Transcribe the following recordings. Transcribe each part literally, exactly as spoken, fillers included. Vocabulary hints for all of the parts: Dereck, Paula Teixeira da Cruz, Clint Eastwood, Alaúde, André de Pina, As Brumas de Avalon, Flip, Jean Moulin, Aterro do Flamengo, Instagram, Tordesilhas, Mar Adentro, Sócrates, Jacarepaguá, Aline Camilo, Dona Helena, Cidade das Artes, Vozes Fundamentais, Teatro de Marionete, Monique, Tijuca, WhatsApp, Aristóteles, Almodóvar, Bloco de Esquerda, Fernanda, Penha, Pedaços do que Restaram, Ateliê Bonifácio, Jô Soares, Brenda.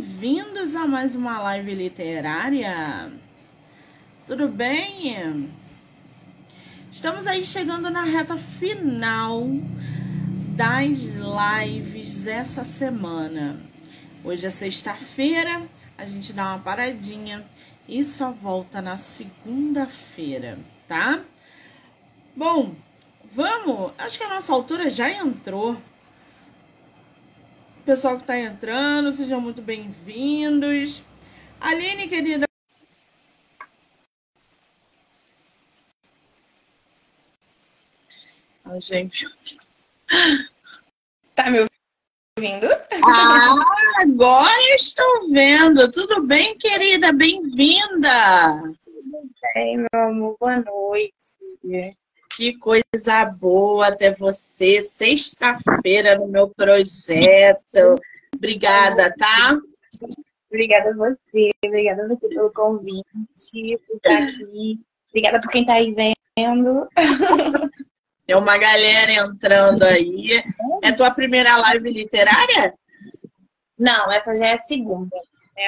bem-vindos a mais uma live literária. Tudo bem? Estamos aí chegando na reta final das lives essa semana. Hoje é sexta-feira, a gente dá uma paradinha e só volta na segunda-feira, tá? Bom, vamos... Acho que a nossa autora já entrou. Pessoal que está entrando, sejam muito bem-vindos. Aline, querida. Oh, gente, tá me ouvindo? Ah, agora estou vendo. Tudo bem, querida? Bem-vinda. Tudo bem, meu amor. Boa noite. Que coisa boa até você, sexta-feira no meu projeto. Obrigada, tá? Obrigada a você, obrigada a você pelo convite, por estar aqui. Obrigada por quem tá aí vendo. Tem uma galera entrando aí. É tua primeira live literária? Não, essa já é a segunda.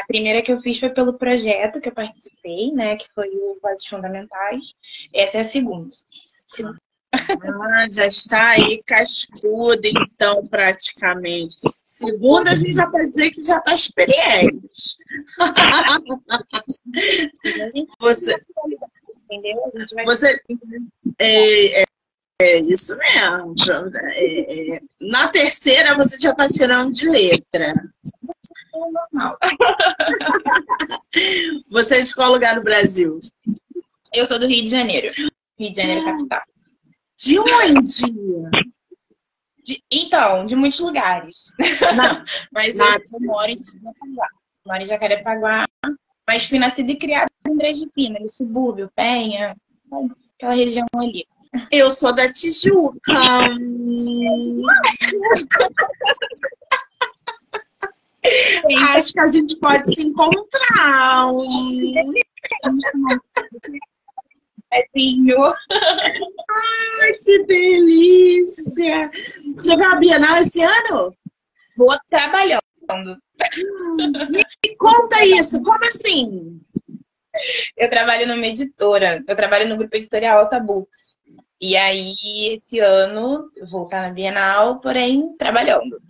A primeira que eu fiz foi pelo projeto que eu participei, né? Que foi o Vozes Fundamentais. Essa é a segunda. Ah, já está aí cascuda, então, praticamente. Segunda, a gente já pode dizer que já está experiente. Você, você é, é, é isso mesmo. É, é, na terceira, você já está tirando de letra. Normal. Você é de qual lugar do Brasil? Eu sou do Rio de Janeiro. Rio de Janeiro, capital. De onde? De, então, de muitos lugares. Não, mas não, eu moro em Jacarepaguá. Moro em Jacarepaguá, mas fui nascida e criada em André de Pina, no subúrbio, Penha, aquela região ali. Eu sou da Tijuca. Acho que a gente pode se encontrar. É senhor. Ai, que delícia! Você vai à Bienal esse ano? Vou trabalhando. Me conta isso, como assim? Eu trabalho numa editora, eu trabalho no grupo editorial Alta Books. E aí, esse ano, eu vou estar na Bienal, porém, trabalhando.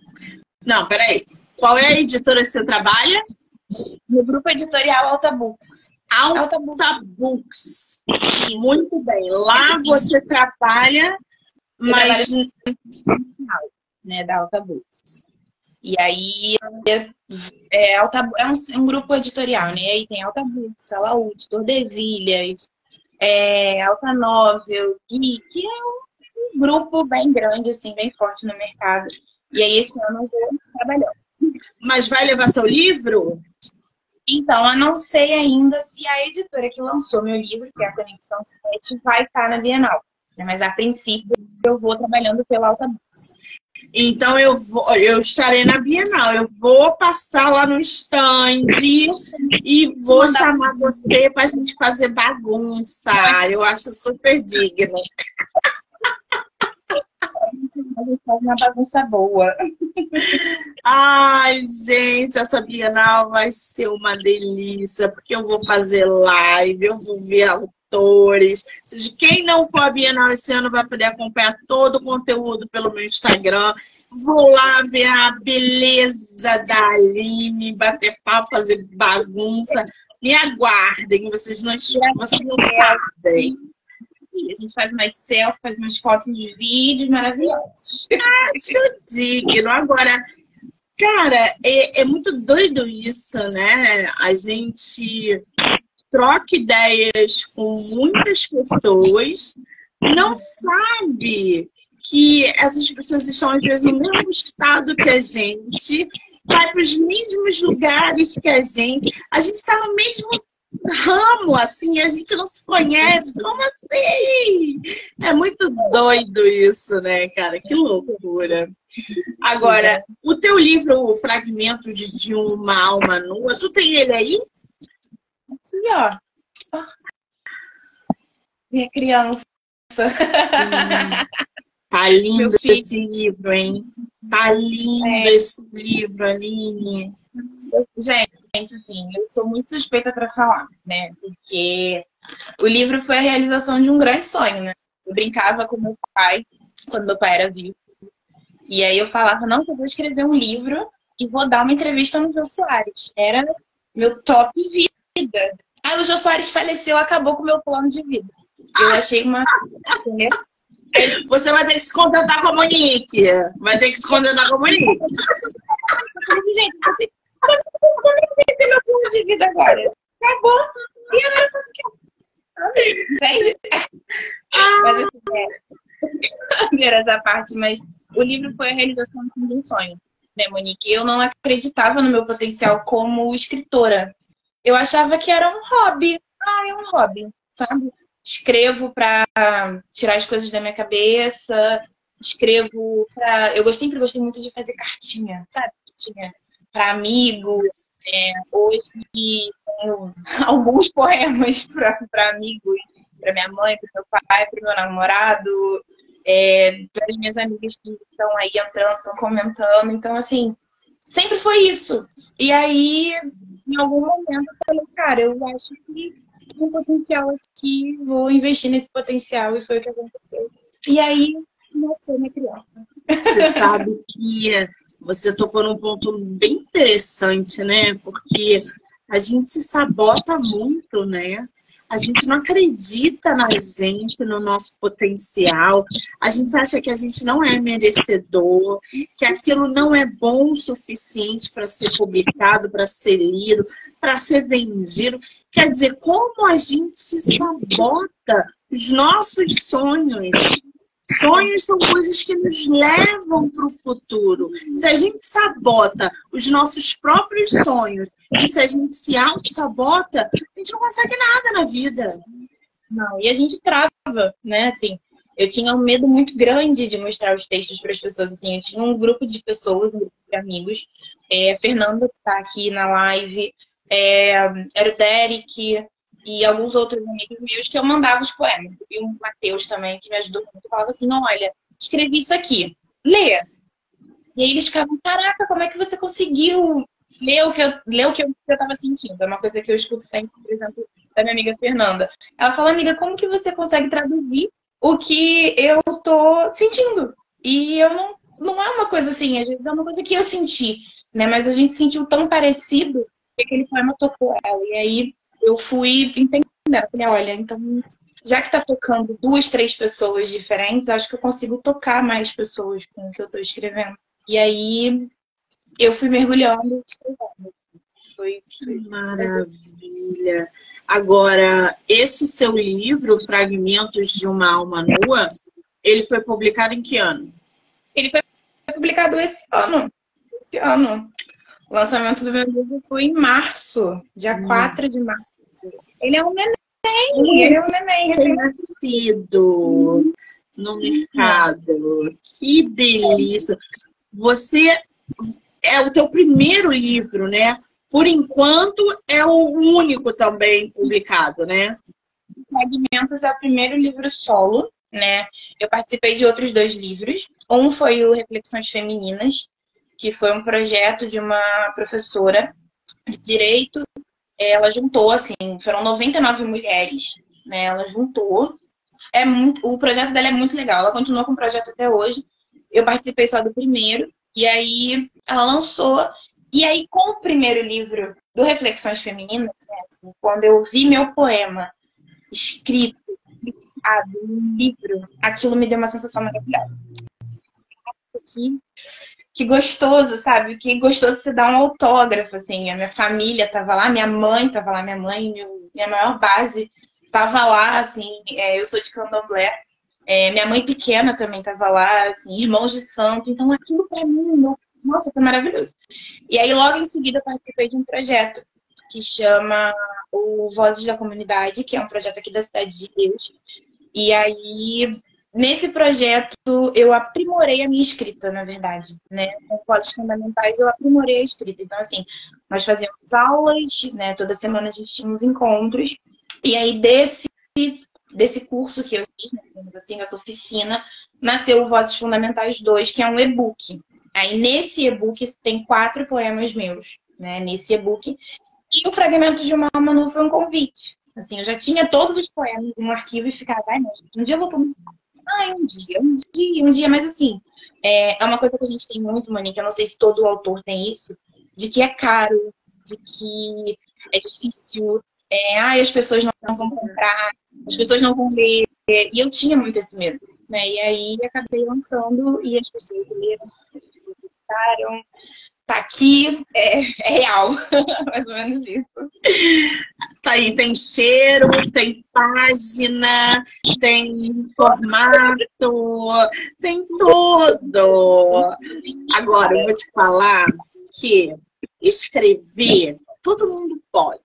Não, peraí. Qual é a editora que você trabalha? No grupo editorial Alta Books. Alta Books. Muito bem. Lá você trabalha, mas... Eu trabalho no... né, da Alta Books. E aí, é, Alta... é um, um grupo editorial, né? E aí tem Alta Books, Alaúde, Tordesilhas, é, Alta Novel, que, que é um grupo bem grande, assim, bem forte no mercado. E aí, esse ano eu vou trabalhando. Mas vai levar seu livro? Então, eu não sei ainda se a editora que lançou meu livro, que é a Conexão sete, vai estar na Bienal. Mas, a princípio, eu vou trabalhando pela Alta Books. Então, eu, vou, eu estarei na Bienal. Eu vou passar lá no stand e vou chamar você para a gente fazer bagunça. Eu acho super digno. Uma bagunça boa. Ai, gente, essa Bienal vai ser uma delícia, porque eu vou fazer live, eu vou ver autores. Quem não for à Bienal esse ano vai poder acompanhar todo o conteúdo pelo meu Instagram. Vou lá ver a beleza da Aline, bater papo, fazer bagunça. Me aguardem, vocês não, vocês não sabem. A gente faz umas selfies, faz umas fotos de vídeos maravilhosos. Acho digno. Agora, cara, é, é muito doido isso, né? A gente troca ideias com muitas pessoas, não sabe que essas pessoas estão, às vezes, no mesmo estado que a gente, vai para os mesmos lugares que a gente. A gente está no mesmo ramo, assim, a gente não se conhece, como assim? É muito doido isso, né, cara? Que loucura. Agora, o teu livro, o Fragmento de Uma Alma Nua, tu tem ele aí? Aqui, ó. Minha criança. Hum. Tá lindo esse livro, hein? Tá lindo é. esse livro, Aline. Gente, assim, eu sou muito suspeita para falar, né? Porque o livro foi a realização de um grande sonho, né? Eu brincava com meu pai, quando meu pai era vivo. E aí eu falava, não, eu vou escrever um livro e vou dar uma entrevista no Jô Soares. Era meu top vida. Aí o Jô Soares faleceu, acabou com o meu plano de vida. Eu achei uma... Você vai ter que se contentar com a Monique. Vai ter que se contentar com a Monique. Gente, como é que vai ser meu plano de vida agora? Acabou. E agora eu consegui. Mas assim, é... essa parte, mas... O livro foi a realização de um sonho, né, Monique? Eu não acreditava no meu potencial como escritora. Eu achava que era um hobby. Ah, é um hobby, sabe? Escrevo pra tirar as coisas da minha cabeça, escrevo pra... Eu sempre gostei muito de fazer cartinha, sabe? Cartinha pra amigos. É, hoje tenho alguns poemas pra, pra amigos, pra minha mãe, pro meu pai, pro meu namorado... É, para as minhas amigas que estão aí entrando, estão comentando. Então, assim, sempre foi isso. E aí, em algum momento, eu falei, cara, eu acho que tem um potencial aqui, vou investir nesse potencial. E foi o que aconteceu. E aí, nasceu minha criança. Você sabe que você tocou num ponto bem interessante, né? Porque a gente se sabota muito, né? A gente não acredita na gente, no nosso potencial. A gente acha que a gente não é merecedor, que aquilo não é bom o suficiente para ser publicado, para ser lido, para ser vendido. Quer dizer, como a gente se sabota os nossos sonhos. Sonhos são coisas que nos levam para o futuro. Se a gente sabota os nossos próprios sonhos e se a gente se auto-sabota, a gente não consegue nada na vida. Não, e a gente trava, né? Assim, eu tinha um medo muito grande de mostrar os textos para as pessoas. Assim, eu tinha um grupo de pessoas, um grupo de amigos. É, a Fernanda, que está aqui na live, é, era o Dereck... E alguns outros amigos meus que eu mandava os poemas. E o Matheus também, que me ajudou muito, falava assim, não, olha, escrevi isso aqui, lê. E aí eles ficavam, caraca, como é que você conseguiu ler o que eu, ler o que eu estava sentindo? É uma coisa que eu escuto sempre, por exemplo, da minha amiga Fernanda. Ela fala, amiga, como que você consegue traduzir o que eu tô sentindo? E eu não, não é uma coisa assim, às vezes é uma coisa que eu senti, né? Mas a gente sentiu tão parecido que aquele poema tocou ela. E aí... Eu fui entendendo, eu falei, olha, então, já que tá tocando duas, três pessoas diferentes, acho que eu consigo tocar mais pessoas com o que eu tô escrevendo. E aí, eu fui mergulhando e escrevendo. Foi, foi maravilha. Agora, esse seu livro, Fragmentos de Uma Alma Nua, ele foi publicado em que ano? Ele foi publicado esse ano. Esse ano. O lançamento do meu livro foi em março, dia hum. quatro de março. Ele é um neném, Isso. ele é um neném. Tem nascido hum. no mercado. Que delícia. Você, é o teu primeiro livro, né? Por enquanto, é o único também publicado, né? Fragmentos é o primeiro livro solo, né? Eu participei de outros dois livros. Um foi o Reflexões Femininas, que foi um projeto de uma professora de direito. Ela juntou, assim, foram noventa e nove mulheres, né? Ela juntou. É muito, o projeto dela é muito legal. Ela continua com o projeto até hoje. Eu participei só do primeiro. E aí, ela lançou. E aí, com o primeiro livro do Reflexões Femininas, né? Assim, quando eu vi meu poema escrito, publicado no livro, aquilo me deu uma sensação maravilhosa. Aqui... Que gostoso, sabe? Que gostoso você dar um autógrafo, assim. A minha família tava lá, minha mãe tava lá, minha mãe, minha maior base tava lá, assim. É, eu sou de Candomblé. É, minha mãe pequena também tava lá, assim, irmãos de santo. Então, aquilo pra mim, nossa, foi maravilhoso. E aí, logo em seguida, eu participei de um projeto que chama o Vozes da Comunidade, que é um projeto aqui da Cidade de Deus. E aí... Nesse projeto, eu aprimorei a minha escrita, na verdade, né? Com Vozes Fundamentais, eu aprimorei a escrita. Então, assim, nós fazíamos aulas, né? Toda semana a gente tinha uns encontros. E aí, desse desse curso que eu fiz, assim, dessa oficina, nasceu o Vozes Fundamentais dois, que é um e-book. Aí nesse e-book tem quatro poemas meus, né? Nesse e-book. E o Fragmento de Uma Alma Nua foi um convite. Assim, eu já tinha todos os poemas em um arquivo e ficava, ai, um dia eu vou publicar. Ai, um dia, um dia, um dia. Mas assim, é uma coisa que a gente tem muito, Monique, eu não sei se todo autor tem isso, de que é caro, de que é difícil, é, ai, as pessoas não vão comprar, as pessoas não vão ler. E eu tinha muito esse medo, né? E aí acabei lançando e as pessoas leram, gostaram. Tá aqui, é, é real. Mais ou menos isso. Tá aí, tem cheiro, tem página, tem formato, tem tudo. Agora, eu vou te falar que escrever, todo mundo pode.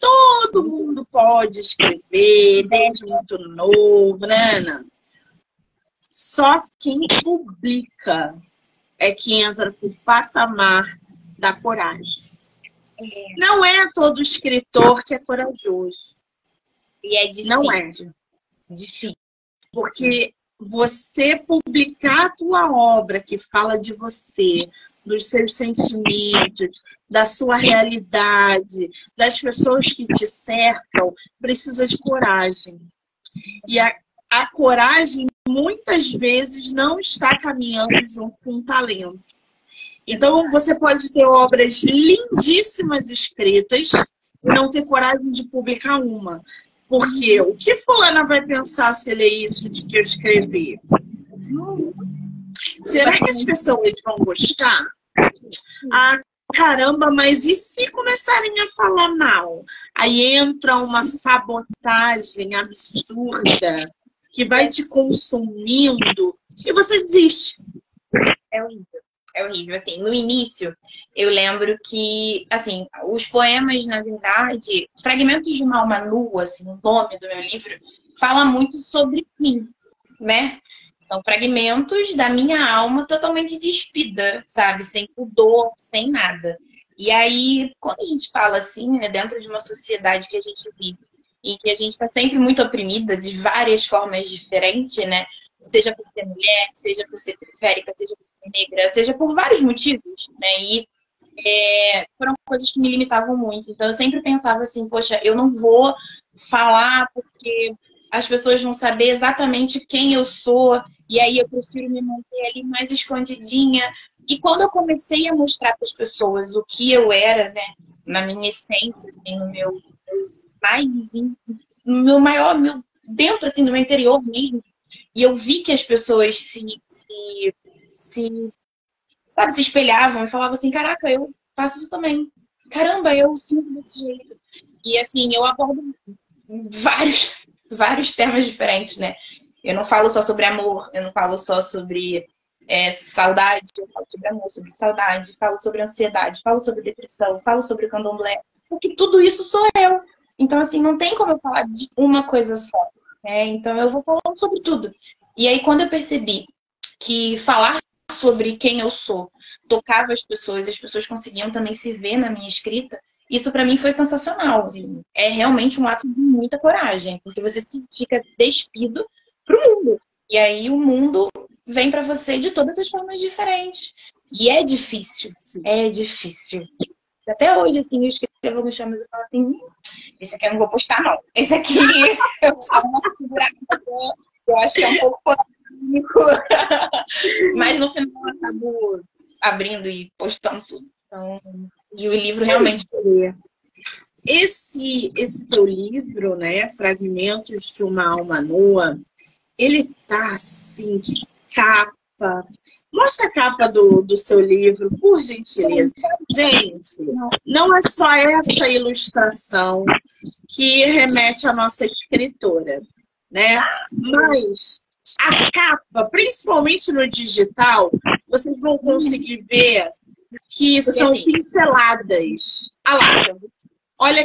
Todo mundo pode escrever, desde muito novo, né, Ana? Só quem publica é que entra pro patamar da coragem. É. Não é todo escritor que é corajoso. E é difícil. Não é. Difícil. Porque você publicar a tua obra que fala de você, dos seus sentimentos, da sua realidade, das pessoas que te cercam, precisa de coragem. E a, a coragem muitas vezes não está caminhando junto com o talento. Então, você pode ter obras lindíssimas escritas e não ter coragem de publicar uma. Porque o que fulana vai pensar se ler isso de que eu escrevi? Será que as pessoas vão gostar? Ah, caramba, mas e se começarem a falar mal? Aí entra uma sabotagem absurda que vai te consumindo e você desiste. É horrível, é horrível. Assim, no início, eu lembro que, assim, os poemas, na verdade, Fragmentos de uma Alma Nua, assim, o nome do meu livro, fala muito sobre mim, né? São fragmentos da minha alma totalmente despida, sabe? Sem pudor, sem nada. E aí, quando a gente fala assim, né, dentro de uma sociedade que a gente vive, e que a gente está sempre muito oprimida de várias formas diferentes, né? Seja por ser mulher, seja por ser periférica, seja por ser negra, seja por vários motivos, né? E é, foram coisas que me limitavam muito. Então eu sempre pensava assim, poxa, eu não vou falar porque as pessoas vão saber exatamente quem eu sou, e aí eu prefiro me manter ali mais escondidinha. E quando eu comecei a mostrar para as pessoas o que eu era, né? Na minha essência, assim, no meu... mais meu maior, meu dentro, assim, do meu interior mesmo. E eu vi que as pessoas se, se, se, sabe, se espelhavam e falavam assim, caraca, eu faço isso também. Caramba, eu sinto desse jeito. E assim, eu abordo vários, vários temas diferentes, né? Eu não falo só sobre amor, eu não falo só sobre é, saudade, eu falo sobre amor, sobre saudade, falo sobre ansiedade, falo sobre depressão, falo sobre candomblé, porque tudo isso sou eu. Então, assim, não tem como eu falar de uma coisa só, né? Então, eu vou falando sobre tudo. E aí, quando eu percebi que falar sobre quem eu sou tocava as pessoas, as pessoas conseguiam também se ver na minha escrita, isso pra mim foi sensacional, assim. É realmente um ato de muita coragem, porque você fica despido pro mundo. E aí, o mundo vem pra você de todas as formas diferentes. E é difícil, é difícil. Até hoje, assim, eu escrevo alguns chamas e falo assim, esse aqui eu não vou postar, não. Esse aqui eu vou segurar, eu acho que é um pouco polêmico. Mas no final eu acabo abrindo e postando tudo. Então, e o livro realmente... Esse, esse teu livro, né, Fragmentos de uma Alma Nua, ele tá assim, capa... Mostra a capa do, do seu livro, por gentileza. Gente, não é só essa ilustração que remete à nossa escritora, né? Mas a capa, principalmente no digital, vocês vão conseguir ver que são pinceladas. Ah lá, olha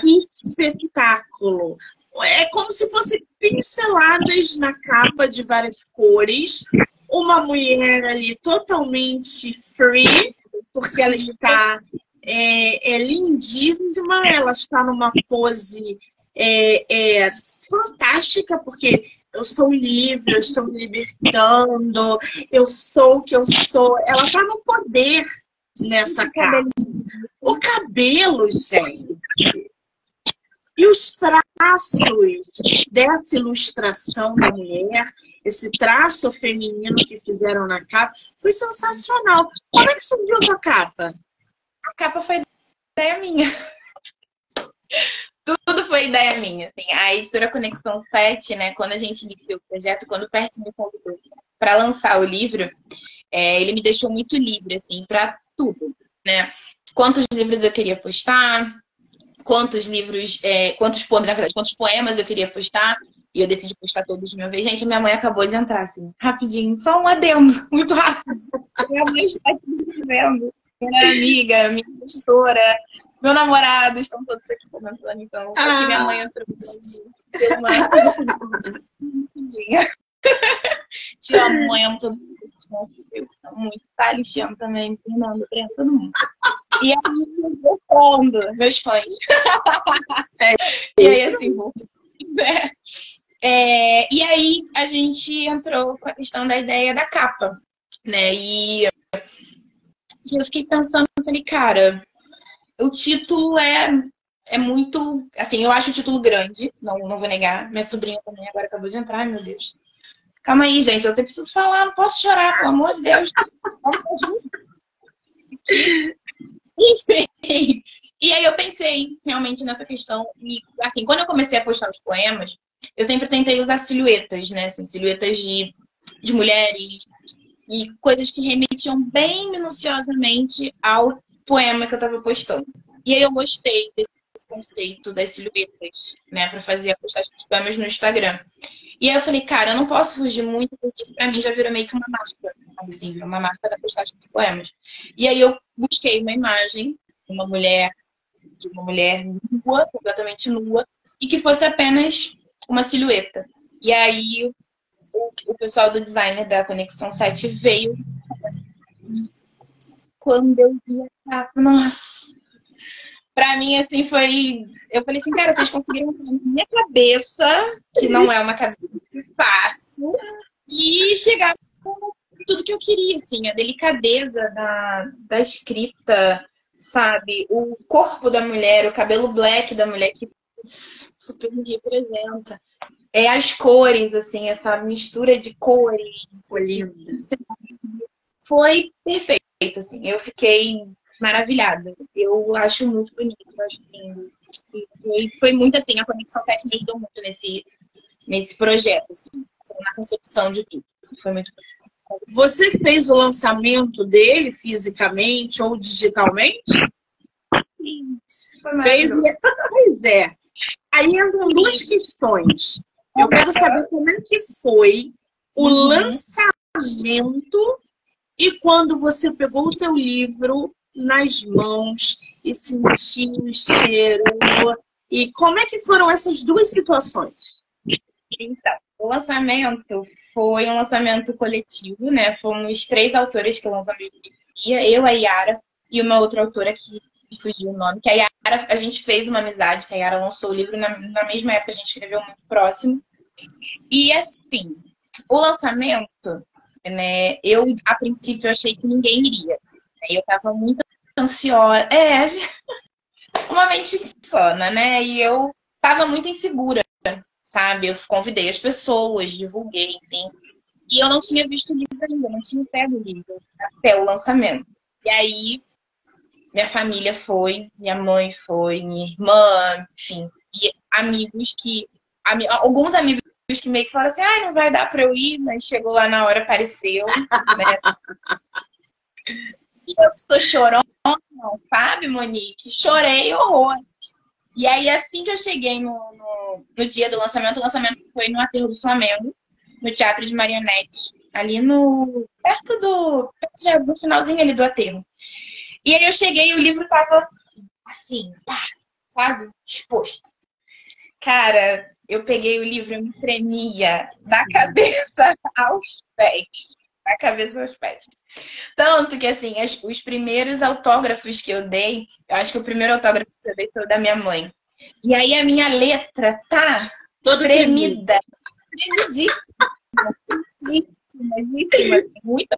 que espetáculo! É como se fossem pinceladas na capa de várias cores. Uma mulher ali totalmente free, porque ela está é, é lindíssima, ela está numa pose é, é fantástica, porque eu sou livre, eu estou me libertando, eu sou o que eu sou. Ela está no poder nessa cara. O cabelo, gente, e os traços dessa ilustração da mulher, esse traço feminino que fizeram na capa, foi sensacional. Como é que surgiu a capa? A capa foi ideia minha. Tudo foi ideia minha. Assim. A editora Conexão sete, né, quando a gente iniciou o projeto, quando o Perto me convidou para lançar o livro, é, ele me deixou muito livre, assim, para tudo. Né? Quantos livros eu queria postar, quantos livros, é, quantos poemas, na verdade, quantos poemas eu queria postar. E eu decidi postar todos de uma vez. Gente, minha mãe acabou de entrar, assim, rapidinho. Só um adendo, muito rápido. Minha mãe está aqui me vendo. Minha amiga, minha editora, meu namorado, estão todos aqui comentando. Então, ah. aqui minha mãe entrou. Te amo, mãe, amo todo mundo. Eu amo muito. Thales, te amo também. Fernanda, todo mundo. E aí, eu vou meus fãs. É. E aí, assim, vou. É. É, e aí a gente entrou com a questão da ideia da capa, né? E eu fiquei pensando, falei, cara, o título é, é muito... Assim, eu acho o título grande, não, não vou negar. Minha sobrinha também agora acabou de entrar, ai, meu Deus. Calma aí, gente, eu até preciso falar, não posso chorar, pelo amor de Deus. Enfim. E aí eu pensei realmente nessa questão. E assim, quando eu comecei a postar os poemas, eu sempre tentei usar silhuetas, né? Assim, silhuetas de, de mulheres e coisas que remetiam bem minuciosamente ao poema que eu estava postando. E aí eu gostei desse conceito das silhuetas, né? Para fazer a postagem dos poemas no Instagram. E aí eu falei, cara, eu não posso fugir muito, porque isso pra mim já virou meio que uma marca, assim, uma marca da postagem dos poemas. E aí eu busquei uma imagem de uma mulher, de uma mulher nua, completamente nua, e que fosse apenas uma silhueta. E aí o, o pessoal do designer da Conexão sete veio. Quando eu vi a capa, nossa! Pra mim, assim, foi... Eu falei assim, cara, vocês conseguiram na minha cabeça, que não é uma cabeça fácil, e chegar com tudo que eu queria, assim. A delicadeza da, da escrita, sabe? O corpo da mulher, o cabelo black da mulher que super me representa. É as cores, assim, essa mistura de cores. Foi lindo. Foi perfeito, assim. Eu fiquei maravilhada. Eu acho muito bonito, eu acho lindo. E foi muito assim, a Conexão sete me ajudou muito nesse, nesse projeto, assim, na concepção de tudo. Foi muito bonito. Você fez o lançamento dele fisicamente ou digitalmente? Sim, foi maravilhoso. Fez... Pois é. Aí entram duas questões. Eu quero saber como é que foi o lançamento e quando você pegou o teu livro nas mãos e sentiu o cheiro. E como é que foram essas duas situações? Então, o lançamento foi um lançamento coletivo, né? Fomos três autores que lançaram o livro. Eu, a Yara e uma outra autora que fugiu o nome, que a Yara, a gente fez uma amizade, que a Yara lançou o livro na, na mesma época, a gente escreveu muito próximo. E assim, o lançamento, né, eu a princípio achei que ninguém iria. Eu tava muito ansiosa, é, uma mente insana, né, e eu tava muito insegura, sabe, eu convidei as pessoas, divulguei, enfim, e eu não tinha visto o livro ainda, não tinha pego o livro até o lançamento. E aí, minha família foi, minha mãe foi, minha irmã, enfim. E amigos que... Am, alguns amigos que meio que falaram assim, ah, não vai dar pra eu ir, mas chegou lá na hora, apareceu. Né? E eu sou chorona, sabe, Monique? Chorei horror. E aí, assim que eu cheguei no, no, no dia do lançamento, o lançamento foi no Aterro do Flamengo, no Teatro de Marionete, ali no... Perto do... Perto do finalzinho ali do Aterro. E aí eu cheguei e o livro tava assim, pá, sabe? Exposto. Cara, eu peguei o livro e me tremia da cabeça aos pés. Da cabeça aos pés. Tanto que, assim, as, os primeiros autógrafos que eu dei, eu acho que o primeiro autógrafo que eu dei foi o da minha mãe. E aí a minha letra tá toda tremida. Tremidíssima. Tremidíssima. Muito.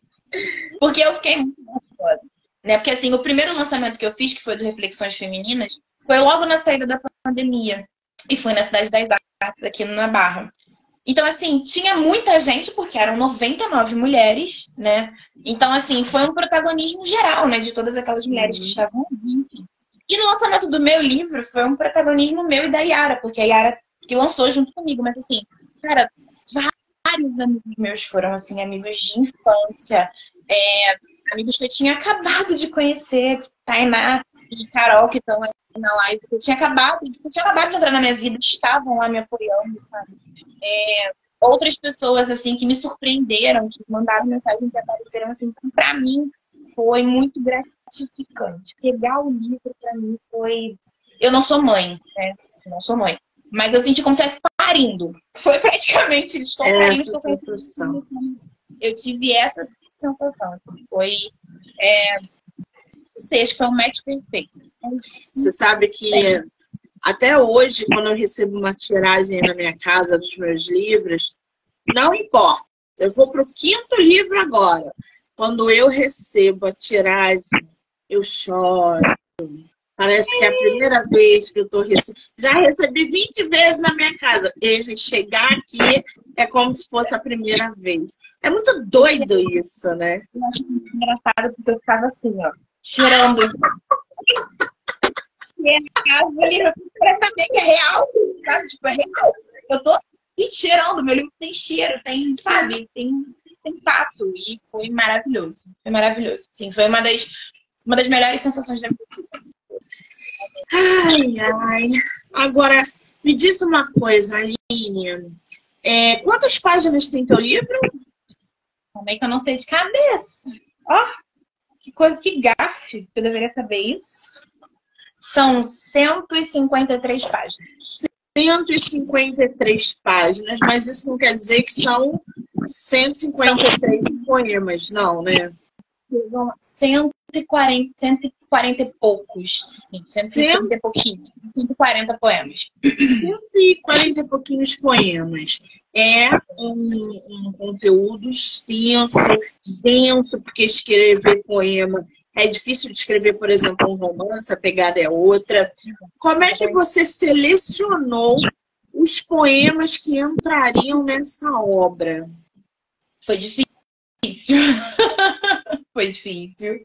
Porque eu fiquei muito nervosa. Né? Porque assim, o primeiro lançamento que eu fiz, que foi do Reflexões Femininas, foi logo na saída da pandemia. E foi na Cidade das Artes, aqui na Barra. Então, assim, tinha muita gente, porque eram noventa e nove mulheres, né? Então, assim, foi um protagonismo geral, né? De todas aquelas mulheres que estavam aqui. E no lançamento do meu livro, foi um protagonismo meu e da Yara, porque a Yara que lançou junto comigo. Mas, assim, cara, vários amigos meus foram, assim, amigos de infância, é, amigos que eu tinha acabado de conhecer, Tainá e Carol, que estão aí na live, que eu tinha acabado, que eu tinha acabado de entrar na minha vida, estavam lá me apoiando, sabe? É, outras pessoas, assim, que me surpreenderam, que mandaram mensagens que apareceram, assim, então, pra mim, foi muito gratificante. Pegar o livro, pra mim, foi... Eu não sou mãe, né? Eu não sou mãe. Mas eu senti como se estivesse parindo. Foi praticamente... Eles estão parindo, estou sensação. Eu tive essa sensação. Foi... É... Seja, foi um match perfeito. Você sabe que é. Até hoje, quando eu recebo uma tiragem na minha casa dos meus livros, não importa. Eu vou para o quinto livro agora. Quando eu recebo a tiragem, eu choro. Parece que é a primeira vez que eu estou recebendo. Já recebi vinte vezes na minha casa. E a gente chegar aqui é como se fosse a primeira vez. É muito doido isso, né? Eu acho muito engraçado porque eu ficava assim, ó. Cheirando. Meu livro pra saber que é real, sabe? Tipo, é real. Eu tô cheirando, meu livro tem cheiro, tem, sabe? Tem, tem tato. E foi maravilhoso. Foi maravilhoso. Sim, foi uma das, uma das melhores sensações da minha vida. Ai, ai. Agora, me diz uma coisa, Aline. É, quantas páginas tem teu livro? Como é que eu não sei de cabeça? Ó. Oh. Que coisa, que gafe, eu deveria saber isso. São cento e cinquenta e três páginas. cento e cinquenta e três páginas, mas isso não quer dizer que são cento e cinquenta e três são... poemas, não, né? cento e quarenta, cento e quarenta e poucos. Sim, cento e quarenta e pouquinhos. cento e quarenta poemas. cento e quarenta e pouquinhos poemas. É um, um conteúdo extenso, denso, porque escrever poema é difícil de escrever, por exemplo, um romance, a pegada é outra. Como é que você selecionou os poemas que entrariam nessa obra? Foi difícil. Foi difícil.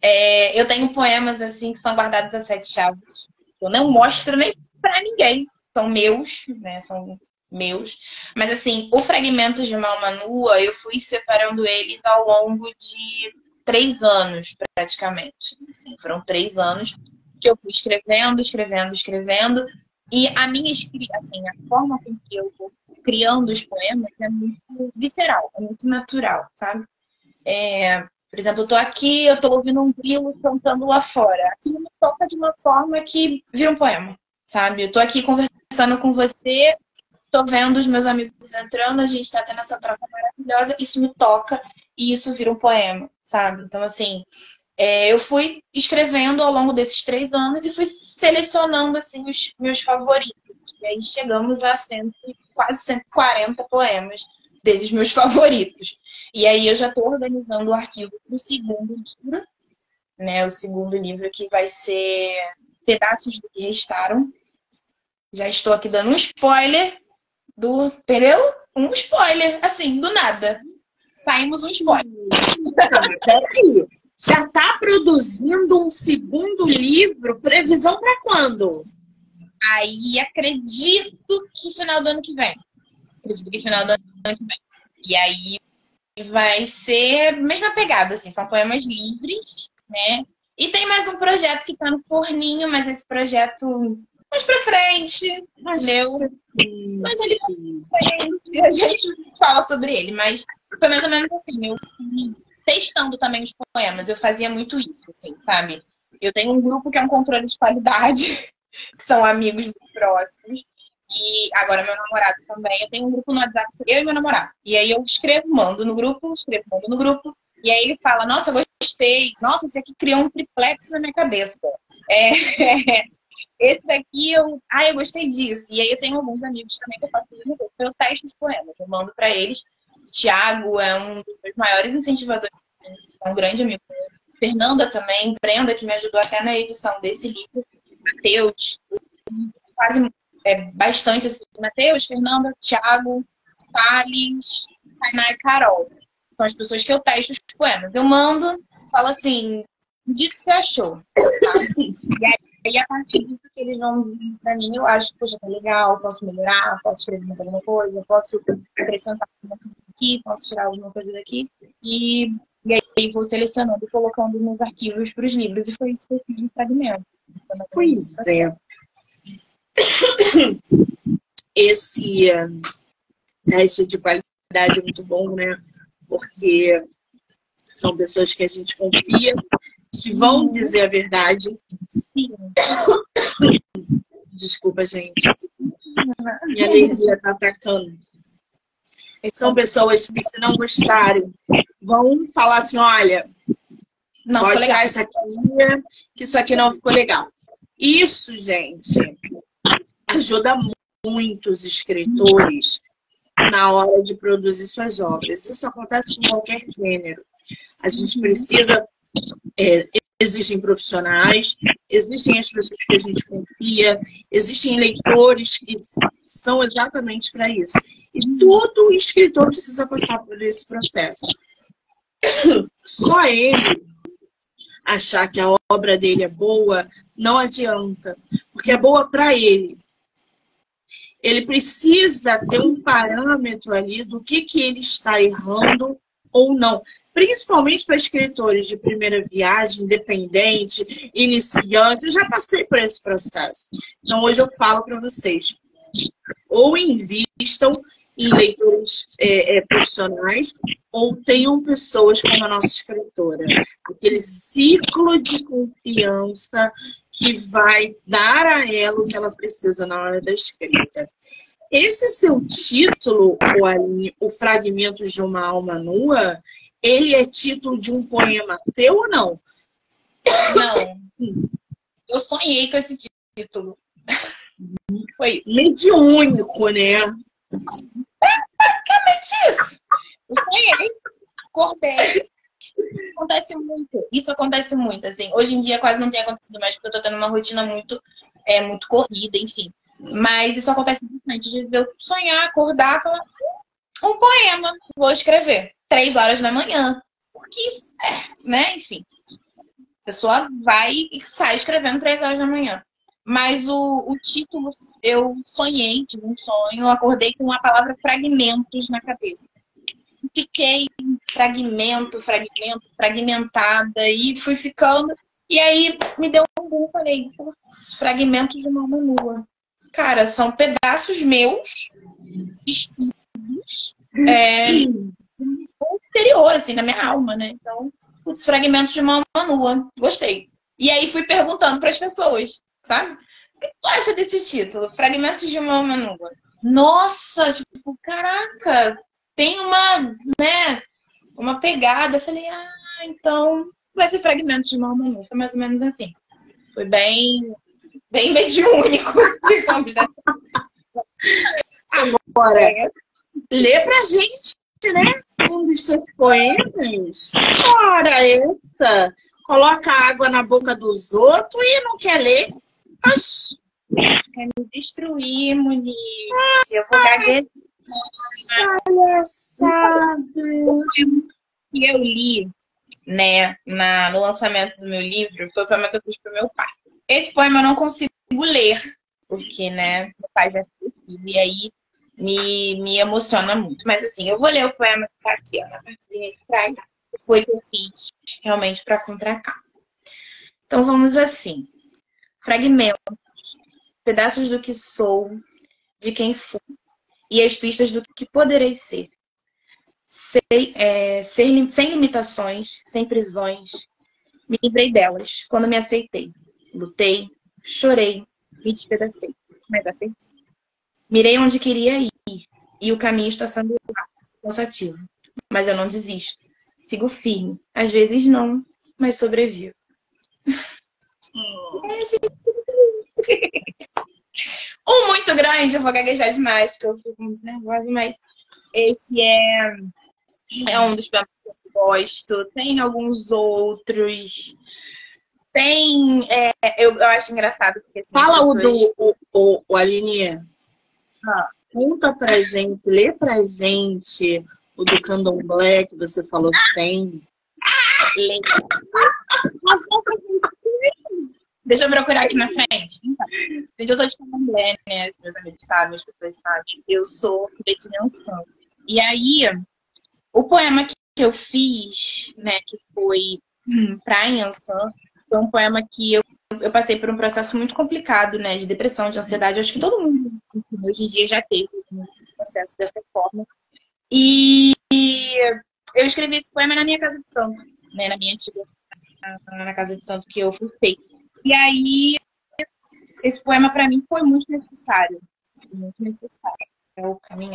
É, eu tenho poemas assim que são guardados a sete chaves. Eu não mostro nem pra ninguém. São meus, né? São meus. Mas assim, o Fragmento de Uma Alma Nua, eu fui separando eles ao longo de três anos, praticamente. Assim, foram três anos que eu fui escrevendo, escrevendo, escrevendo. E a minha escrita, assim, a forma com que eu tô criando os poemas é muito visceral, é muito natural, sabe? É... Por exemplo, eu tô aqui, eu tô ouvindo um grilo cantando lá fora. Aquilo me toca de uma forma que vira um poema, sabe? Eu tô aqui conversando com você, tô vendo os meus amigos entrando, a gente tá tendo essa troca maravilhosa, isso me toca e isso vira um poema, sabe? Então, assim, é, eu fui escrevendo ao longo desses três anos e fui selecionando, assim, os meus favoritos. E aí chegamos a cento, quase cento e quarenta poemas desses meus favoritos. E aí eu já estou organizando o arquivo para o segundo livro, né? O segundo livro que vai ser Pedaços do que Restaram. Já estou aqui dando um spoiler do... Entendeu? Um spoiler, assim, do nada. Saímos um spoiler. Peraí, já está produzindo um segundo livro? Previsão para quando? Aí acredito que final do ano que vem. Acredito que final do ano que vem. E aí... vai ser a mesma pegada, assim, são poemas livres, né? E tem mais um projeto que tá no forninho, mas esse projeto mais pra frente, entendeu? Mas ele é a gente fala sobre ele, mas foi mais ou menos assim, eu testando também os poemas, eu fazia muito isso, assim, sabe? Eu tenho um grupo que é um controle de qualidade, que são amigos muito próximos. E agora meu namorado também, eu tenho um grupo no WhatsApp, eu e meu namorado. E aí eu escrevo, mando no grupo, escrevo, mando no grupo. E aí ele fala, nossa, gostei. Nossa, esse aqui criou um triplex na minha cabeça. É, é, esse daqui eu... Ah, eu gostei disso. E aí eu tenho alguns amigos também que eu faço isso. Eu testo os poemas, eu mando pra eles. O Thiago é um dos meus maiores incentivadores, é um grande amigo. Fernanda também, Brenda, que me ajudou até na edição desse livro. Matheus, quase é, bastante assim. Matheus, Fernanda, Thiago, Thales, Tainá e Carol. São as pessoas que eu testo os poemas. Eu mando, falo assim, me diz o que você achou. Tá? E aí, E a partir disso que eles vão dizer pra mim, eu acho que poxa, tá legal, posso melhorar, posso escrever alguma coisa, posso acrescentar alguma coisa aqui, posso tirar alguma coisa daqui. E, e aí vou selecionando e colocando nos arquivos para os livros. E foi isso que eu fiz em Fragmento. Então, pois é. Esse teste de qualidade é muito bom, né? Porque são pessoas que a gente confia, que vão dizer a verdade. Desculpa, gente. Minha alergia tá atacando. São pessoas que, se não gostarem, vão falar assim, olha, não, pode tirar isso aqui, que isso aqui não ficou legal. Isso, gente, ajuda muito os escritores na hora de produzir suas obras. Isso acontece com qualquer gênero. A gente precisa... É, existem profissionais, existem as pessoas que a gente confia, existem leitores que são exatamente para isso. E todo escritor precisa passar por esse processo. Só ele achar que a obra dele é boa não adianta, porque é boa para ele. Ele precisa ter um parâmetro ali do que, que ele está errando ou não. Principalmente para escritores de primeira viagem, independente, iniciante. Eu já passei por esse processo. Então, hoje eu falo para vocês. Ou invistam em leitores é, é, profissionais, ou tenham pessoas como a nossa escritora. Aquele ciclo de confiança que vai dar a ela o que ela precisa na hora da escrita. Esse seu título, o, o Fragmento de uma Alma Nua... Ele é título de um poema seu ou não? Não. Eu sonhei com esse título. Foi mediúnico, né? É basicamente isso. Eu sonhei, acordei. Acontece muito. Isso acontece muito, assim. Hoje em dia quase não tem acontecido mais, porque eu tô tendo uma rotina muito, é, muito corrida, enfim. Mas isso acontece bastante. Às vezes eu sonhar, acordar, falar um poema, vou escrever. Três horas da manhã. Porque, é, né? Enfim. A pessoa vai e sai escrevendo três horas da manhã. Mas o, o título, eu sonhei, tive um sonho, acordei com a palavra fragmentos na cabeça. Fiquei fragmento, fragmento, fragmentada, e fui ficando. E aí me deu um boom, falei, fragmentos de uma alma nua. Cara, são pedaços meus, espíritos, é... interior, assim, da minha alma, né? Então, os fragmentos de uma alma nua. Gostei. E aí fui perguntando para as pessoas, sabe? O que tu acha desse título? Fragmentos de uma alma nua. Nossa, tipo, caraca, tem uma, né, uma pegada. Eu falei, ah, então vai ser fragmentos de uma alma nua. Foi mais ou menos assim. Foi bem, bem mediúnico, digamos, né? Agora, lê pra gente, né? Um dos seus poemas, ora essa, coloca água na boca dos outros e não quer ler. Oxi. Quer me destruir, Monique. Ah, eu vou gaguejar. Palhaçada. E eu li, né, na, no lançamento do meu livro, foi o poema que eu fiz pro meu pai. Esse poema eu não consigo ler, porque, né, meu pai já fez, e aí Me, me emociona muito. Mas assim, eu vou ler o poema que tá aqui, ó, na partezinha de trás. Foi que eu fiz realmente para contracapa. Então vamos assim. Fragmentos, pedaços do que sou, de quem fui, e as pistas do que poderei ser. Sei, é, ser sem limitações, sem prisões. Me livrei delas quando me aceitei. Lutei, chorei, me despedacei. Mas aceitei. Mirei onde queria ir, e o caminho está sendo cansativo. Mas eu não desisto. Sigo firme. Às vezes não, mas sobrevivo. Hum. É assim. Um muito grande, eu vou gaguejar demais, porque eu fico muito nervosa, mas esse é, é um dos poemas que eu gosto. Tem alguns outros. Tem. É, eu, eu acho engraçado. Porque, assim, fala pessoas... o do. O, o, o Aline. Ah. Conta pra gente, lê pra gente o do Candomblé que você falou que tem. Lê. Deixa eu procurar aqui na frente. Então, eu sou de Candomblé, né? Os meus amigos sabem, as pessoas sabem. Eu sou de Iansã. E aí, o poema que eu fiz, né, que foi pra Iansã, foi um poema que eu, eu passei por um processo muito complicado, né? De depressão, de ansiedade. Eu acho que todo mundo hoje em dia já teve um processo dessa forma. E eu escrevi esse poema na minha casa de santo, né? Na minha antiga na, na casa de santo que eu fui feita. E aí, esse poema para mim foi muito necessário. Muito necessário. É o caminho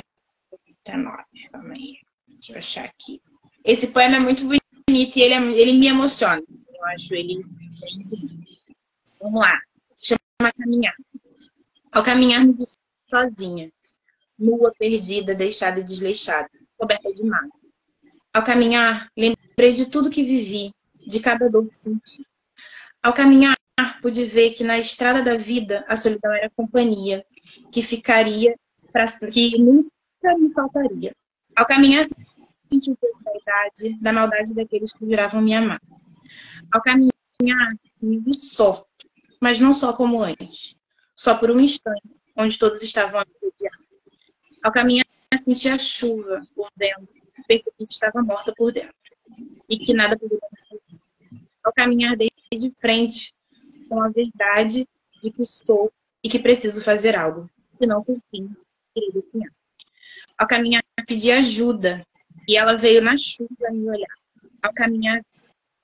trinta e nove, calma aí. Deixa eu achar aqui. Esse poema é muito bonito e ele, ele me emociona. Eu acho ele. Vamos lá. Chama Caminhar. Ao caminhar, me vi sozinha. Nua, perdida, deixada e desleixada. Coberta de mato. Ao caminhar, lembrei de tudo que vivi, de cada dor que senti. Ao caminhar, pude ver que na estrada da vida a solidão era companhia, que ficaria, pra, que nunca me faltaria. Ao caminhar, senti o peso da idade, da maldade daqueles que juravam me amar. Ao caminhar, me vi só, mas não só como antes, só por um instante, onde todos estavam a me odiar. Ao caminhar, senti a chuva por dentro, percebi que estava morta por dentro e que nada poderia me salvar. Ao caminhar, dei de frente com a verdade de que estou e que preciso fazer algo, senão por fim, irei definhar. Ao caminhar, pedi ajuda e ela veio na chuva me olhar. Ao caminhar,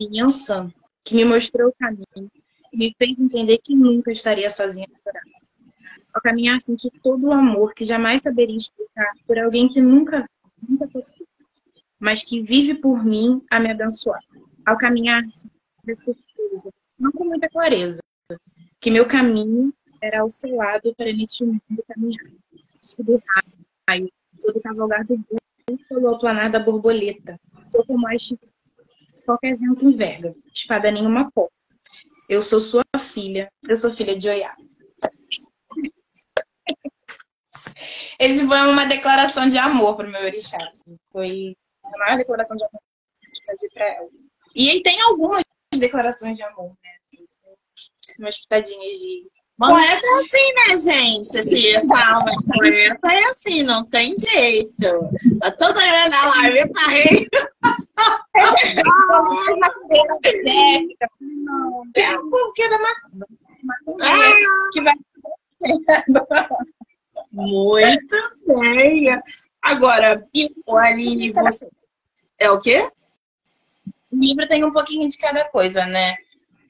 em Iansã, que me mostrou o caminho e me fez entender que nunca estaria sozinha a chorar. Ao caminhar, senti todo o amor que jamais saberia explicar por alguém que nunca, nunca tocou, mas que vive por mim a me abençoar. Ao caminhar, certeza, não com muita clareza, que meu caminho era ao seu lado para neste mundo caminhar. Todo raio, todo cavalgar do burro, todo o planar da borboleta, sou como a chiquinha, qualquer vento enverga, espada nenhuma porta. Eu sou sua filha, eu sou filha de Oiá. Esse foi uma declaração de amor para o meu orixá. Foi a maior declaração de amor que eu fazer para ela. E aí tem algumas declarações de amor, né? Assim, umas pitadinhas de... Poeta é assim, né, gente? Assim, essa alma de poeta é assim, não tem jeito. Tá toda hora na live, eu parei. É um pouquinho da macumba. Que vai... Muito bem. Agora, o Aline, você... É o quê? O livro tem um pouquinho de cada coisa, né?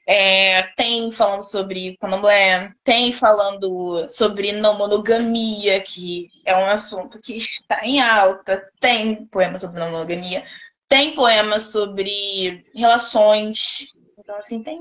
É, tem falando sobre Candomblé, tem falando sobre não monogamia, que é um assunto que está em alta. Tem poema sobre não monogamia, tem poema sobre relações. Então, assim, tem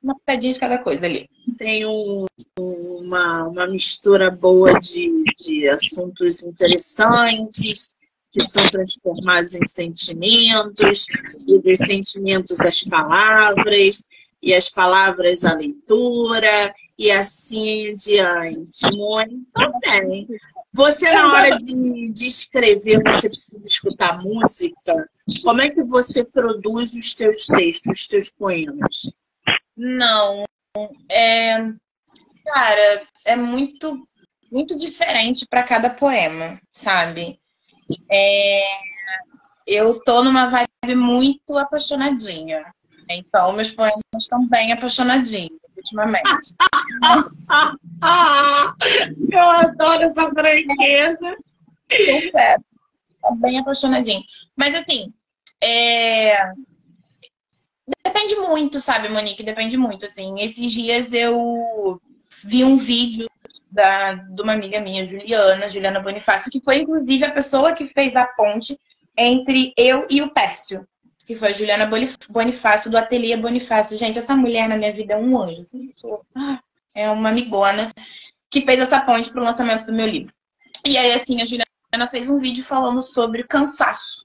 uma pitadinha de cada coisa ali. Tem um, uma, uma mistura boa de, de assuntos interessantes, que são transformados em sentimentos, e dos sentimentos as palavras, e as palavras a leitura, e assim em diante. Muito bem. Você, na hora de, de escrever, você precisa escutar música? Como é que você produz os teus textos, os teus poemas? Não. É... Cara, é muito, muito diferente para cada poema, sabe? É, eu tô numa vibe muito apaixonadinha. Então, meus poemas estão bem apaixonadinhos, ultimamente. Eu adoro essa franqueza. Confesso, tá bem apaixonadinho. Mas, assim, é... depende muito, sabe, Monique? Depende muito, assim. Esses dias eu vi um vídeo Da, de uma amiga minha, Juliana, Juliana Bonifácio, que foi, inclusive, a pessoa que fez a ponte entre eu e o Pércio, que foi a Juliana Bonifácio, do Ateliê Bonifácio. Gente, essa mulher na minha vida é um anjo. Assim, eu sou... ah, é uma amigona, que fez essa ponte para o lançamento do meu livro. E aí, assim, a Juliana fez um vídeo falando sobre cansaço,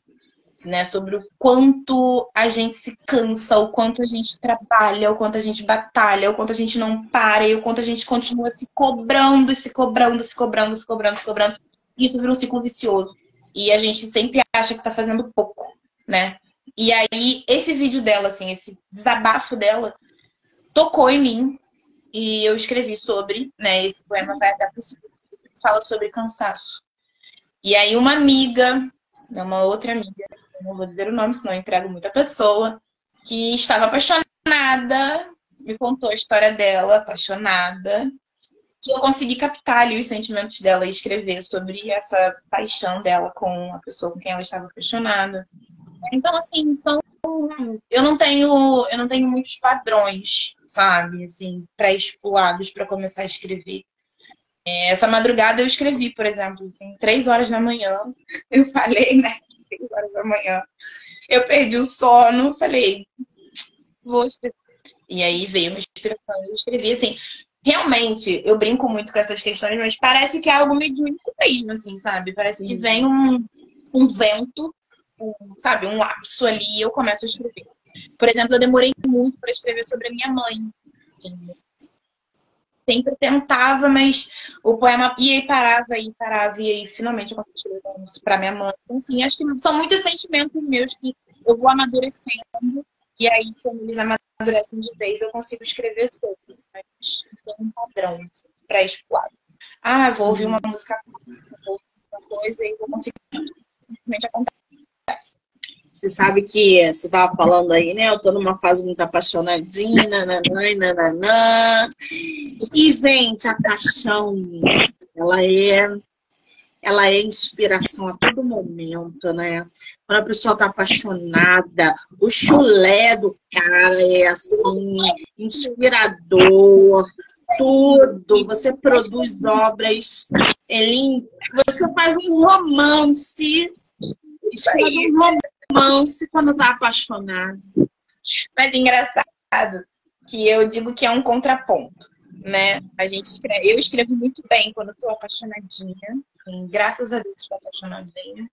né? Sobre o quanto a gente se cansa, o quanto a gente trabalha, o quanto a gente batalha, o quanto a gente não para, e o quanto a gente continua se cobrando, e se cobrando, se cobrando, se cobrando, se cobrando. Isso vira um ciclo vicioso. E a gente sempre acha que tá fazendo pouco, né? E aí, esse vídeo dela, assim, esse desabafo dela, tocou em mim. E eu escrevi sobre, né? Esse poema vai até possível. Fala sobre cansaço. E aí, uma amiga, uma outra amiga, não vou dizer o nome, senão eu entrego muita pessoa, que estava apaixonada, me contou a história dela, apaixonada. E eu consegui captar ali os sentimentos dela e escrever sobre essa paixão dela com a pessoa com quem ela estava apaixonada. Então, assim, são... eu não tenho, eu não tenho muitos padrões, sabe? Assim, pré-estipulados para começar a escrever. É, essa madrugada eu escrevi, por exemplo, assim, três horas da manhã. Eu falei, né? Três horas da manhã. Eu perdi o sono, falei, vou escrever. E aí veio uma inspiração e eu escrevi, assim... Realmente, eu brinco muito com essas questões, mas parece que é algo mediúnico mesmo, assim, sabe? Parece que vem um, um vento, um, sabe? Um lapso ali e eu começo a escrever. Por exemplo, eu demorei muito para escrever sobre a minha mãe. Assim, sempre tentava, mas o poema ia e parava, ia e parava, e aí finalmente eu consegui escrever isso para minha mãe. Então, assim, acho que são muitos sentimentos meus que eu vou amadurecendo. E aí, quando eles amadurecem de vez, eu consigo escrever sobre. Mas tem um padrão pré-estipulado. Ah, vou ouvir uma música, vou ouvir uma coisa e vou conseguir. Simplesmente acontece. Você sabe que você estava falando aí, né? Eu tô numa fase muito apaixonadinha, nananã, nananã. E, gente, a paixão, ela é... ela é inspiração a todo momento, né? Quando a pessoa tá apaixonada, o chulé do cara é, assim, inspirador, tudo. Você produz obras, ele... você faz um romance, você faz um romance quando tá apaixonado. Mas é engraçado que eu digo que é um contraponto, né? A gente escreve... eu escrevo muito bem quando eu tô apaixonadinha. Graças a Deus, estou apaixonadinha.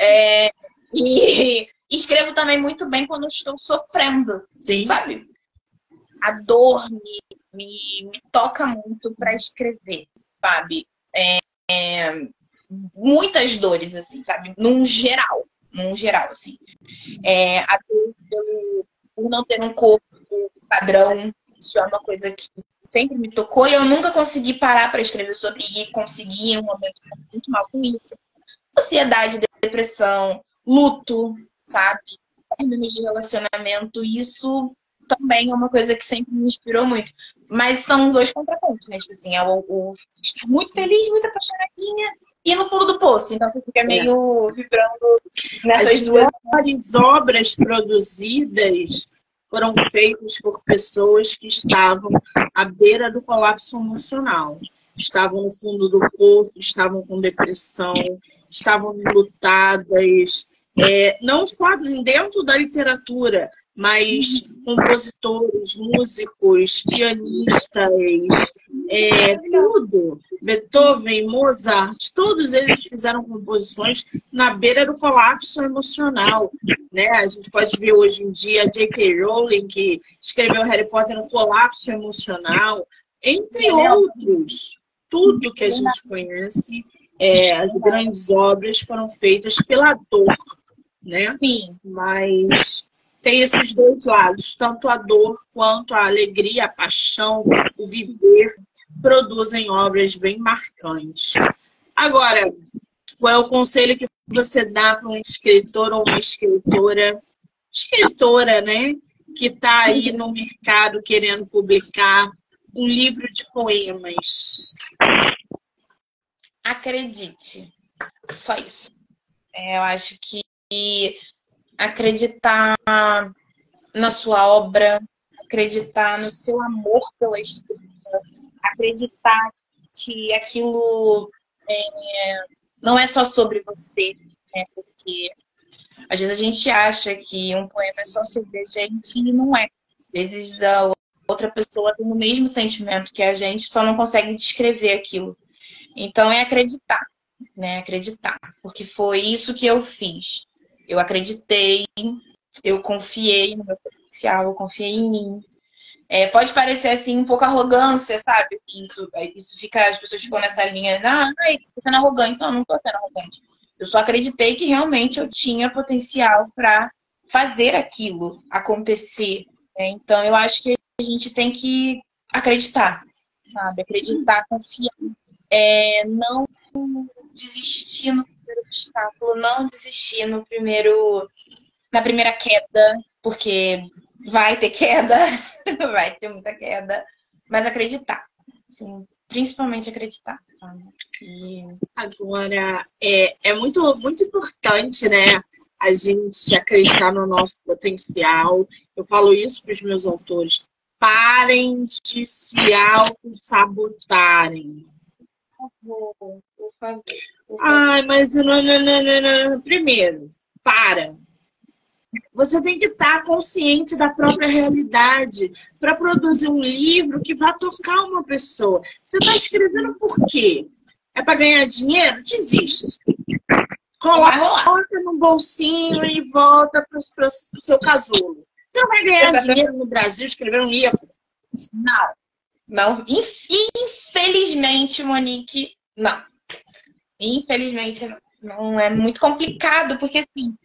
É, e escrevo também muito bem quando estou sofrendo. Sim. Sabe? A dor me, me, me toca muito para escrever, sabe? É, é, muitas dores, assim, sabe? Num geral. Num geral, assim. É, a dor pelo, por não ter um corpo padrão. Isso é uma coisa que sempre me tocou e eu nunca consegui parar para escrever sobre e consegui em um momento muito mal com isso. Ansiedade, depressão, luto, sabe? Términos de relacionamento, isso também é uma coisa que sempre me inspirou muito. Mas são dois contrapontos, né? Tipo assim, é o, o estar muito feliz, muito apaixonadinha e no fundo do poço. Então você fica meio é. vibrando nessas As duas... As obras produzidas... foram feitos por pessoas que estavam à beira do colapso emocional. Estavam no fundo do poço, estavam com depressão, estavam lutadas. É, não só dentro da literatura, mas compositores, músicos, pianistas, é, tudo. Beethoven, Mozart, todos eles fizeram composições na beira do colapso emocional, né? A gente pode ver hoje em dia a J K Rowling, que escreveu Harry Potter no colapso emocional, entre outros. Tudo que a gente conhece, é, as grandes obras foram feitas pela dor, né? Sim. Mas... tem esses dois lados, tanto a dor quanto a alegria, a paixão, o viver, produzem obras bem marcantes. Agora, qual é o conselho que você dá para um escritor ou uma escritora, escritora, né, que está aí no mercado querendo publicar um livro de poemas? Acredite. Só isso. É, eu acho que... acreditar na sua obra, acreditar no seu amor pela escrita, acreditar que aquilo é, não é só sobre você, né? Porque às vezes a gente acha que um poema é só sobre a gente e não é. Às vezes a outra pessoa tem o mesmo sentimento que a gente, só não consegue descrever aquilo. Então é acreditar, né? Acreditar, porque foi isso que eu fiz. Eu acreditei, eu confiei no meu potencial, eu confiei em mim. É, pode parecer assim um pouco arrogância, sabe? Isso, isso fica, as pessoas ficam nessa linha, ah, tô sendo arrogante. Não, não tô sendo arrogante. Eu só acreditei que realmente eu tinha potencial para fazer aquilo acontecer, né? Então eu acho que a gente tem que acreditar, sabe? Acreditar, confiar. É, não desistir no primeiro obstáculo, não desistir no primeiro, na primeira queda, porque vai ter queda, vai ter muita queda, mas acreditar, assim, principalmente acreditar. E... Agora, é, é muito, muito importante, né, a gente acreditar no nosso potencial. Eu falo isso para os meus autores, parem de se auto-sabotarem. Por favor, por favor, por favor. Ai, mas não, não, não, não, não. Primeiro, para. Você tem que estar consciente da própria realidade para produzir um livro que vá tocar uma pessoa. Você está escrevendo por quê? É para ganhar dinheiro? Desiste. Coloca no bolsinho e volta para o seu casulo. Você não vai ganhar dinheiro no Brasil escrevendo um livro? Não. Não, infelizmente, Monique, não. Infelizmente, não. É muito complicado, porque assim,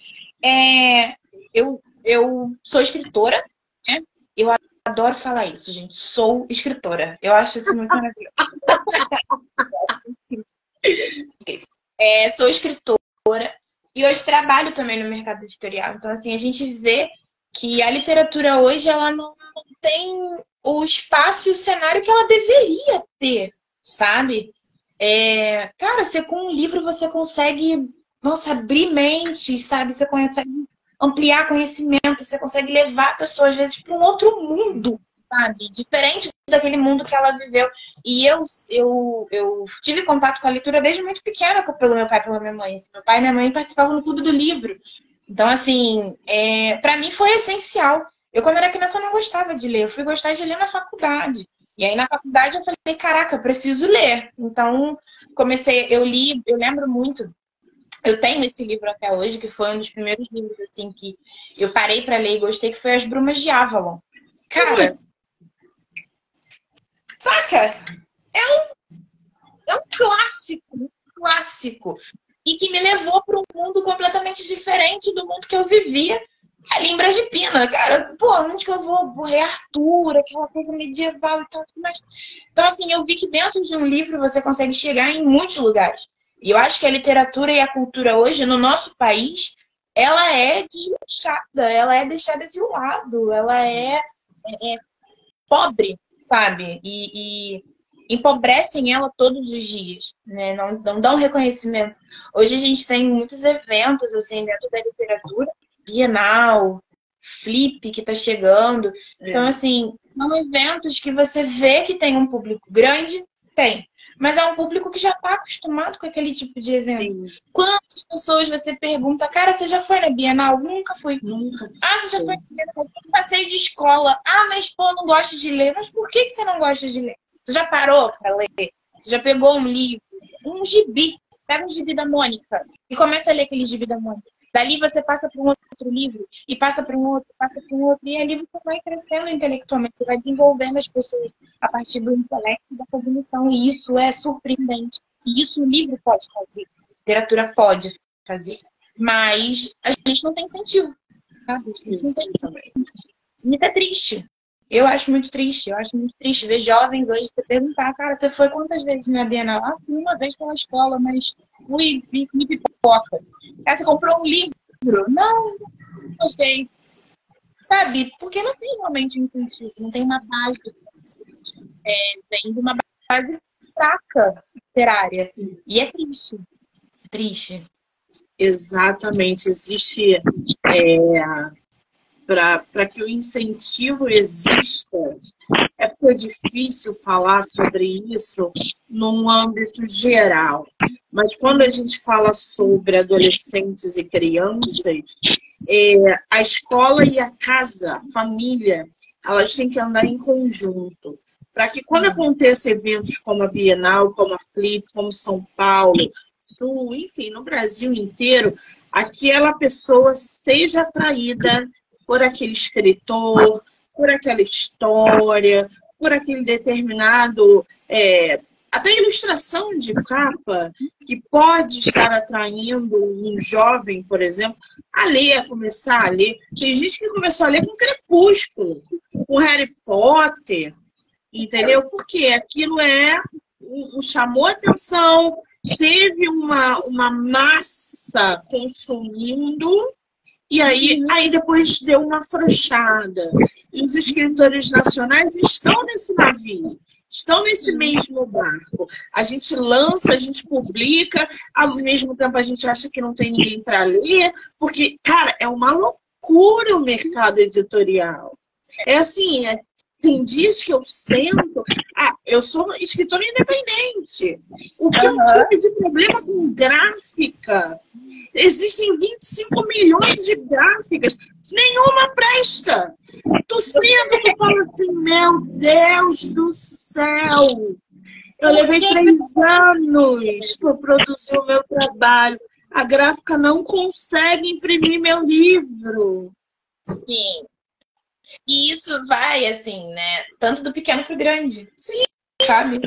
é, eu, eu sou escritora, né? Eu adoro falar isso, gente. Sou escritora. Eu acho isso muito maravilhoso. Okay. É, sou escritora e hoje trabalho também no mercado editorial. Então, assim, a gente vê que a literatura hoje, ela não tem o espaço e o cenário que ela deveria ter, sabe? É, cara, você, com um livro você consegue, nossa, abrir mentes, sabe? Você consegue ampliar conhecimento, você consegue levar a pessoa, às vezes, para um outro mundo, sabe? Diferente daquele mundo que ela viveu. E eu, eu, eu tive contato com a leitura desde muito pequena, pelo meu pai e pela minha mãe. Meu pai e minha mãe participavam do clube do livro. Então, assim, é, para mim foi essencial. Eu, quando era criança, não gostava de ler. Eu fui gostar de ler na faculdade. E aí, na faculdade, eu falei, caraca, eu preciso ler. Então, comecei... Eu li... Eu lembro muito... Eu tenho esse livro até hoje, que foi um dos primeiros livros, assim, que eu parei pra ler e gostei, que foi As Brumas de Avalon. Cara... Saca? É um... É um clássico. Um clássico. E que me levou pra um mundo completamente diferente do mundo que eu vivia. Ali em André de Pina, cara, pô, onde que eu vou? Borrei Arthur, aquela coisa medieval e tal, tudo mais. Então, assim, eu vi que dentro de um livro você consegue chegar em muitos lugares. E eu acho que a literatura e a cultura hoje, no nosso país, ela é desleixada, ela é deixada de lado, ela é, é, é pobre, sabe? E, e empobrecem ela todos os dias, né? Não, não dão reconhecimento. Hoje a gente tem muitos eventos, assim, dentro da literatura, Bienal, Flip, que tá chegando. Então, assim, são eventos que você vê que tem um público grande, tem. Mas é um público que já tá acostumado com aquele tipo de exemplo. Sim. Quantas pessoas você pergunta, cara, você já foi na Bienal? Nunca fui. Nunca. Ah, você já foi na Bienal? Passeio de escola. Ah, mas pô, não gosto de ler. Mas por que você não gosta de ler? Você já parou pra ler? Você já pegou um livro? Um gibi. Pega um gibi da Mônica e começa a ler aquele gibi da Mônica. Dali você passa para um outro livro, e passa para um outro, passa para um outro, e o livro vai crescendo intelectualmente, você vai desenvolvendo as pessoas a partir do intelecto e da cognição, e isso é surpreendente. E isso o livro pode fazer, a literatura pode fazer, mas a gente não tem incentivo, sabe? Isso, isso é triste. Eu acho muito triste, eu acho muito triste ver jovens hoje se perguntar, cara, você foi quantas vezes na Bienal? Ah, fui uma vez pela escola, mas fui e me pipoca. Ah, você comprou um livro? Não, não gostei. Sabe? Porque não tem realmente um incentivo, não tem uma base. É, vem de uma base fraca literária, assim. E é triste. É triste. Exatamente. Existe... É... Para que o incentivo exista, é porque é difícil falar sobre isso num âmbito geral. Mas quando a gente fala sobre adolescentes e crianças, é, a escola e a casa, a família, elas têm que andar em conjunto, para que quando aconteça eventos como a Bienal, como a Flip, como São Paulo, Sul, enfim, no Brasil inteiro, aquela pessoa seja atraída por aquele escritor, por aquela história, por aquele determinado... É, até ilustração de capa, que pode estar atraindo um jovem, por exemplo, a ler, a começar a ler. Tem gente que começou a ler com Crepúsculo, com Harry Potter, entendeu? Porque aquilo é... Um, um chamou a atenção, teve uma, uma massa consumindo, e aí, aí depois deu uma afrouxada. E os escritores nacionais estão nesse navio, estão nesse mesmo barco. A gente lança, a gente publica, ao mesmo tempo a gente acha que não tem ninguém para ler, porque, cara, é uma loucura o mercado editorial. É assim, é, tem dias que eu sento... Ah, eu sou escritora independente. O que uhum. eu tive de problema com gráfica? Existem vinte e cinco milhões de gráficas. Nenhuma presta. Tu senta e fala assim, meu Deus do céu. Eu levei três anos para produzir o meu trabalho. A gráfica não consegue imprimir meu livro. Sim. E isso vai, assim, né? Tanto do pequeno para o grande. Sim. Sabe?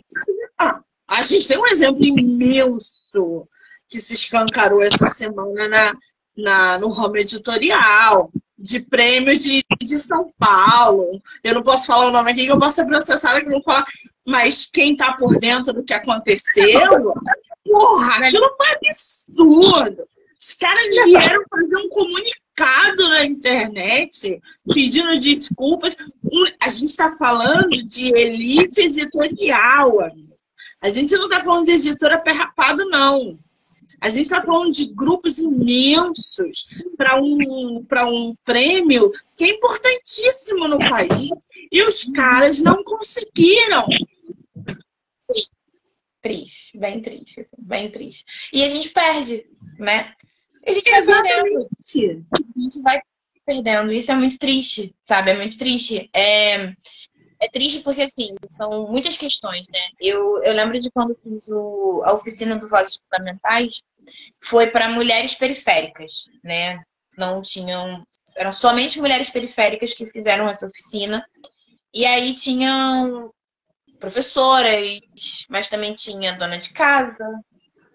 Ah, a gente tem um exemplo imenso que se escancarou essa semana na, na, no home editorial, de prêmio de, de São Paulo. Eu não posso falar o nome aqui, eu posso ser processada, que não falar. Mas quem tá por dentro do que aconteceu, porra, aquilo foi absurdo. Os caras vieram fazer um comunicado na internet pedindo desculpas. A gente está falando de elite editorial, amigo. A gente não está falando de editora pé rapado, não. A gente está falando de grupos imensos para um, para um prêmio que é importantíssimo no país. E os caras não conseguiram. Triste, bem triste, assim, bem triste. E a gente perde, né? A gente Exatamente. vai perdendo. A gente vai perdendo. Isso é muito triste, sabe? É muito triste. É, é triste porque, assim, são muitas questões, né? Eu, eu lembro de quando fiz o, a oficina do Vozes Fundamentais, foi para mulheres periféricas, né? Não tinham... Eram somente mulheres periféricas que fizeram essa oficina. E aí tinham professoras, mas também tinha dona de casa,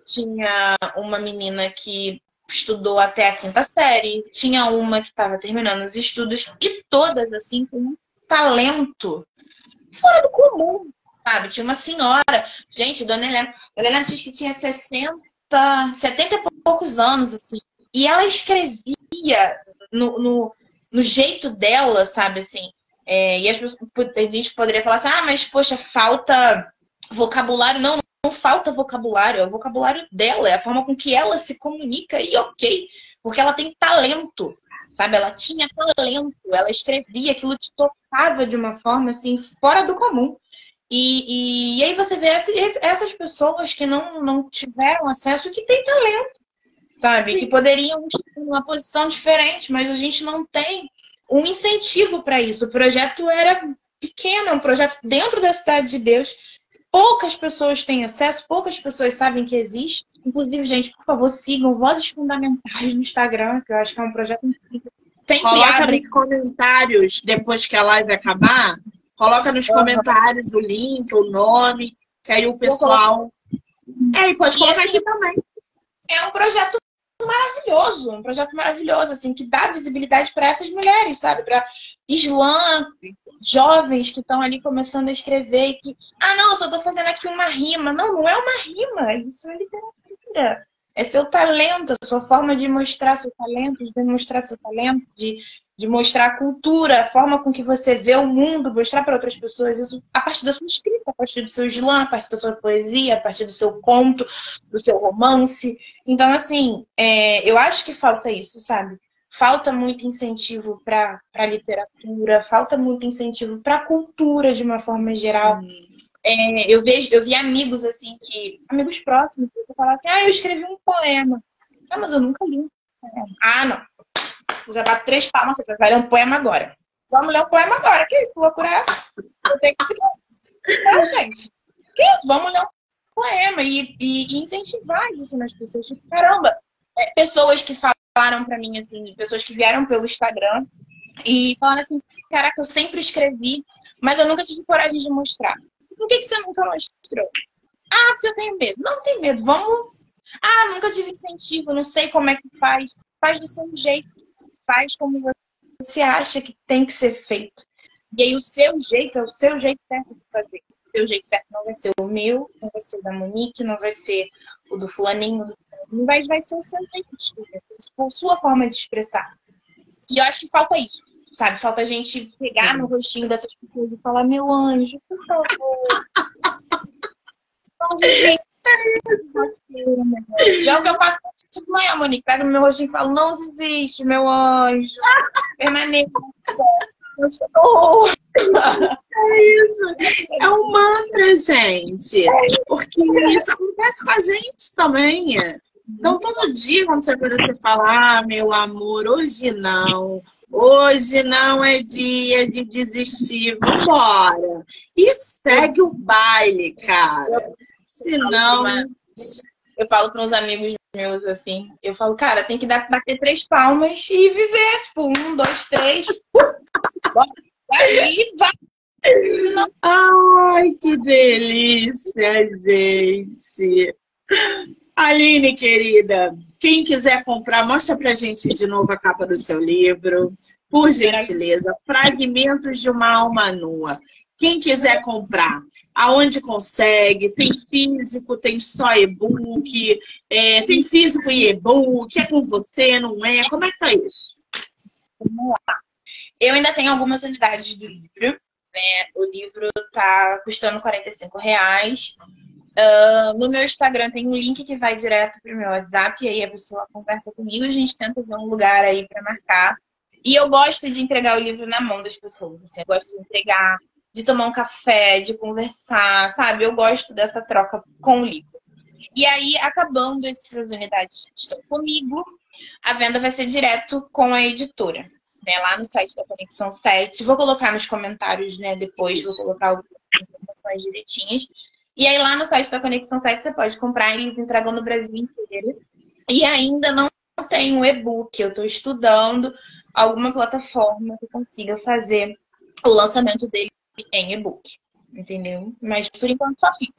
tinha uma menina que estudou até a quinta série, tinha uma que estava terminando os estudos, e todas, assim, com um talento fora do comum, sabe? Tinha uma senhora, gente, dona Helena, dona Helena disse que tinha sessenta, setenta e poucos anos, assim, e ela escrevia no, no, no jeito dela, sabe, assim. É, e as pessoas, a gente poderia falar assim, ah, mas poxa, falta vocabulário. Não, não, não falta vocabulário, é o vocabulário dela, é a forma com que ela se comunica, e ok, porque ela tem talento, sabe? Ela tinha talento, ela escrevia, aquilo te tocava de uma forma assim, fora do comum. E, e, e aí você vê essas, essas pessoas que não, não tiveram acesso, que tem talento, sabe? Sim. Que poderiam ter uma posição diferente, mas a gente não tem um incentivo para isso. O projeto era pequeno, um projeto dentro da Cidade de Deus. Poucas pessoas têm acesso, poucas pessoas sabem que existe. Inclusive, gente, por favor, sigam Vozes Fundamentais no Instagram, que eu acho que é um projeto incrível. Sempre coloca abre. nos comentários, depois que a live acabar, coloca nos comentários o link, o nome, que aí o pessoal... É, e pode colocar aqui também. É um projeto maravilhoso, um projeto maravilhoso, assim, que dá visibilidade para essas mulheres, sabe? Para islã, jovens que estão ali começando a escrever e que, ah, não, eu só tô fazendo aqui uma rima. Não, não é uma rima, isso é literatura. É seu talento, a sua forma de mostrar seu talento, de demonstrar seu talento, de, de mostrar a cultura, a forma com que você vê o mundo, mostrar para outras pessoas isso a partir da sua escrita, a partir do seu slam, a partir da sua poesia, a partir do seu conto, do seu romance. Então, assim, é, eu acho que falta isso, sabe? Falta muito incentivo para a literatura, falta muito incentivo para a cultura de uma forma geral. Sim. É, eu, vejo, eu vi amigos, assim, que... Amigos próximos, que falavam assim, ah, eu escrevi um poema. Ah, mas eu nunca li um poema. Ah, não. Já dá três palmas, você vai ler um poema agora. Vamos ler o poema agora. Que isso? Que loucura é essa? Eu tenho que... Então, gente, que isso? Vamos ler um poema e, e, e incentivar isso nas pessoas. Tipo, caramba, é, pessoas que falaram pra mim, assim, pessoas que vieram pelo Instagram e falaram assim, caraca, eu sempre escrevi, mas eu nunca tive coragem de mostrar. Por que, que você nunca mostrou? Ah, porque eu tenho medo. Não, não tem medo, vamos... Ah, nunca tive incentivo, não sei como é que faz. Faz do seu jeito. Faz como você acha que tem que ser feito. E aí o seu jeito é o seu jeito certo de fazer. O seu jeito certo não vai ser o meu, não vai ser o da Monique, não vai ser o do fulaninho, do... não vai, vai ser o seu jeito de fazer, a sua forma de expressar. E eu acho que falta isso, sabe? Falta a gente pegar Sim. no rostinho dessas pessoas e falar, meu anjo, por favor. E é o que eu faço de manhã, Monique. Pega o meu rostinho e falo, não desiste, meu anjo. Permaneça. Eu estou... É isso. É um mantra, gente. Porque isso acontece com a gente também. Então, todo dia, quando você acorda, você fala, ah, meu amor, hoje não. Hoje não é dia de desistir. Vambora. E segue o baile, cara. Senão... Eu falo para uns amigos meus, assim, eu falo, cara, tem que dar, bater três palmas e viver. Tipo, um, dois, três. Vai, vai. Senão... Ai, que delícia, gente. Aline, querida, quem quiser comprar, mostra pra gente de novo a capa do seu livro. Por gentileza, Fragmentos de uma Alma Nua. Quem quiser comprar, aonde consegue, tem físico, tem só e-book, é, tem físico e e-book, é com você, não é? Como é que tá isso? Vamos lá. Eu ainda tenho algumas unidades do livro, né? O livro tá custando quarenta e cinco reais. Uh, no meu Instagram tem um link que vai direto pro meu WhatsApp, e aí a pessoa conversa comigo, a gente tenta ver um lugar aí pra marcar. E eu gosto de entregar o livro na mão das pessoas, assim, eu gosto de entregar... de tomar um café, de conversar, sabe? Eu gosto dessa troca com o livro. E aí, acabando essas unidades que estão comigo, a venda vai ser direto com a editora, né? Lá no site da Conexão sete. Vou colocar nos comentários, né? Depois vou colocar algumas informações direitinhas. E aí, lá no site da Conexão sete, você pode comprar. Eles entregam no Brasil inteiro. E ainda não tem um e-book. Eu estou estudando alguma plataforma que consiga fazer o lançamento dele em e-book, entendeu? Mas por enquanto só fica.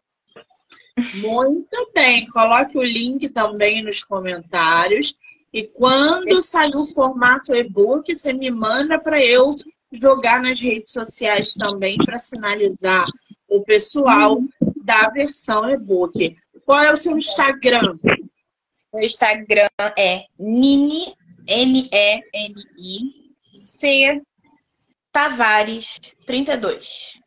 Muito bem, coloque o link também nos comentários e quando sair o formato e-book, você me manda para eu jogar nas redes sociais também para sinalizar o pessoal da versão e-book. Qual é o seu Instagram? O Instagram é Nini, N E N I C Tavares trinta e dois.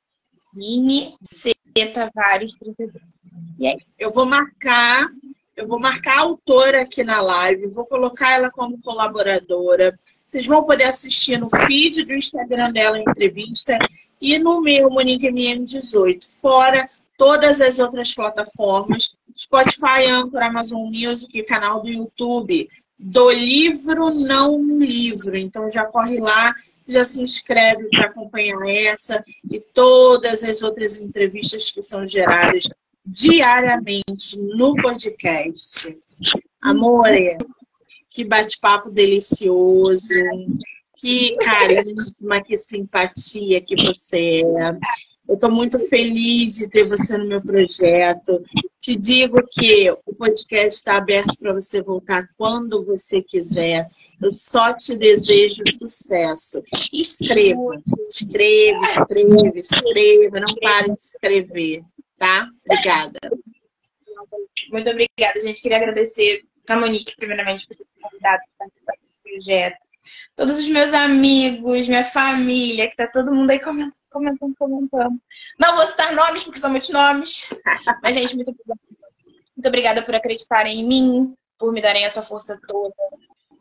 Mini C Tavares trinta e dois. E aí? Eu vou marcar, eu vou marcar a autora aqui na live, vou colocar ela como colaboradora. Vocês vão poder assistir no feed do Instagram dela, a entrevista, e no meu, Monique M M dezoito. Fora todas as outras plataformas, Spotify, Anchor, Amazon Music, canal do YouTube. Do livro, não um livro. Então já corre lá. Já se inscreve para acompanhar essa e todas as outras entrevistas que são geradas diariamente no podcast. Amor, que bate-papo delicioso, que carisma, que simpatia que você é. Eu estou muito feliz de ter você no meu projeto. Te digo que o podcast está aberto para você voltar quando você quiser. Eu só te desejo sucesso. Escreva, escreva, escreva, escreva. Não pare de escrever, tá? Obrigada. Muito obrigada, gente. Queria agradecer a Monique, primeiramente, por ter convidado para participar desse projeto. Todos os meus amigos, minha família, que tá todo mundo aí comentando, comentando, comentando. Não vou citar nomes, porque são muitos nomes. Mas, gente, muito obrigada. Muito obrigada por acreditarem em mim, por me darem essa força toda.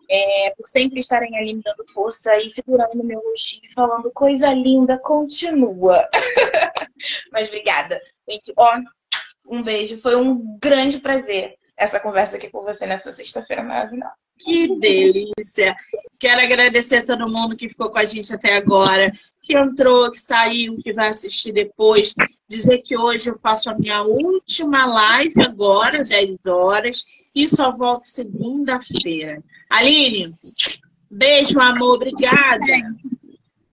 É, por sempre estarem ali me dando força e segurando meu rostinho, falando coisa linda, continua. Mas obrigada, gente. Ó, um beijo, foi um grande prazer essa conversa aqui com você nessa sexta-feira maravilhosa. Que delícia! Quero agradecer a todo mundo que ficou com a gente até agora, que entrou, que saiu, que vai assistir depois. Dizer que hoje eu faço a minha última live agora, dez horas, e só volto segunda-feira. Aline, beijo, amor, obrigada!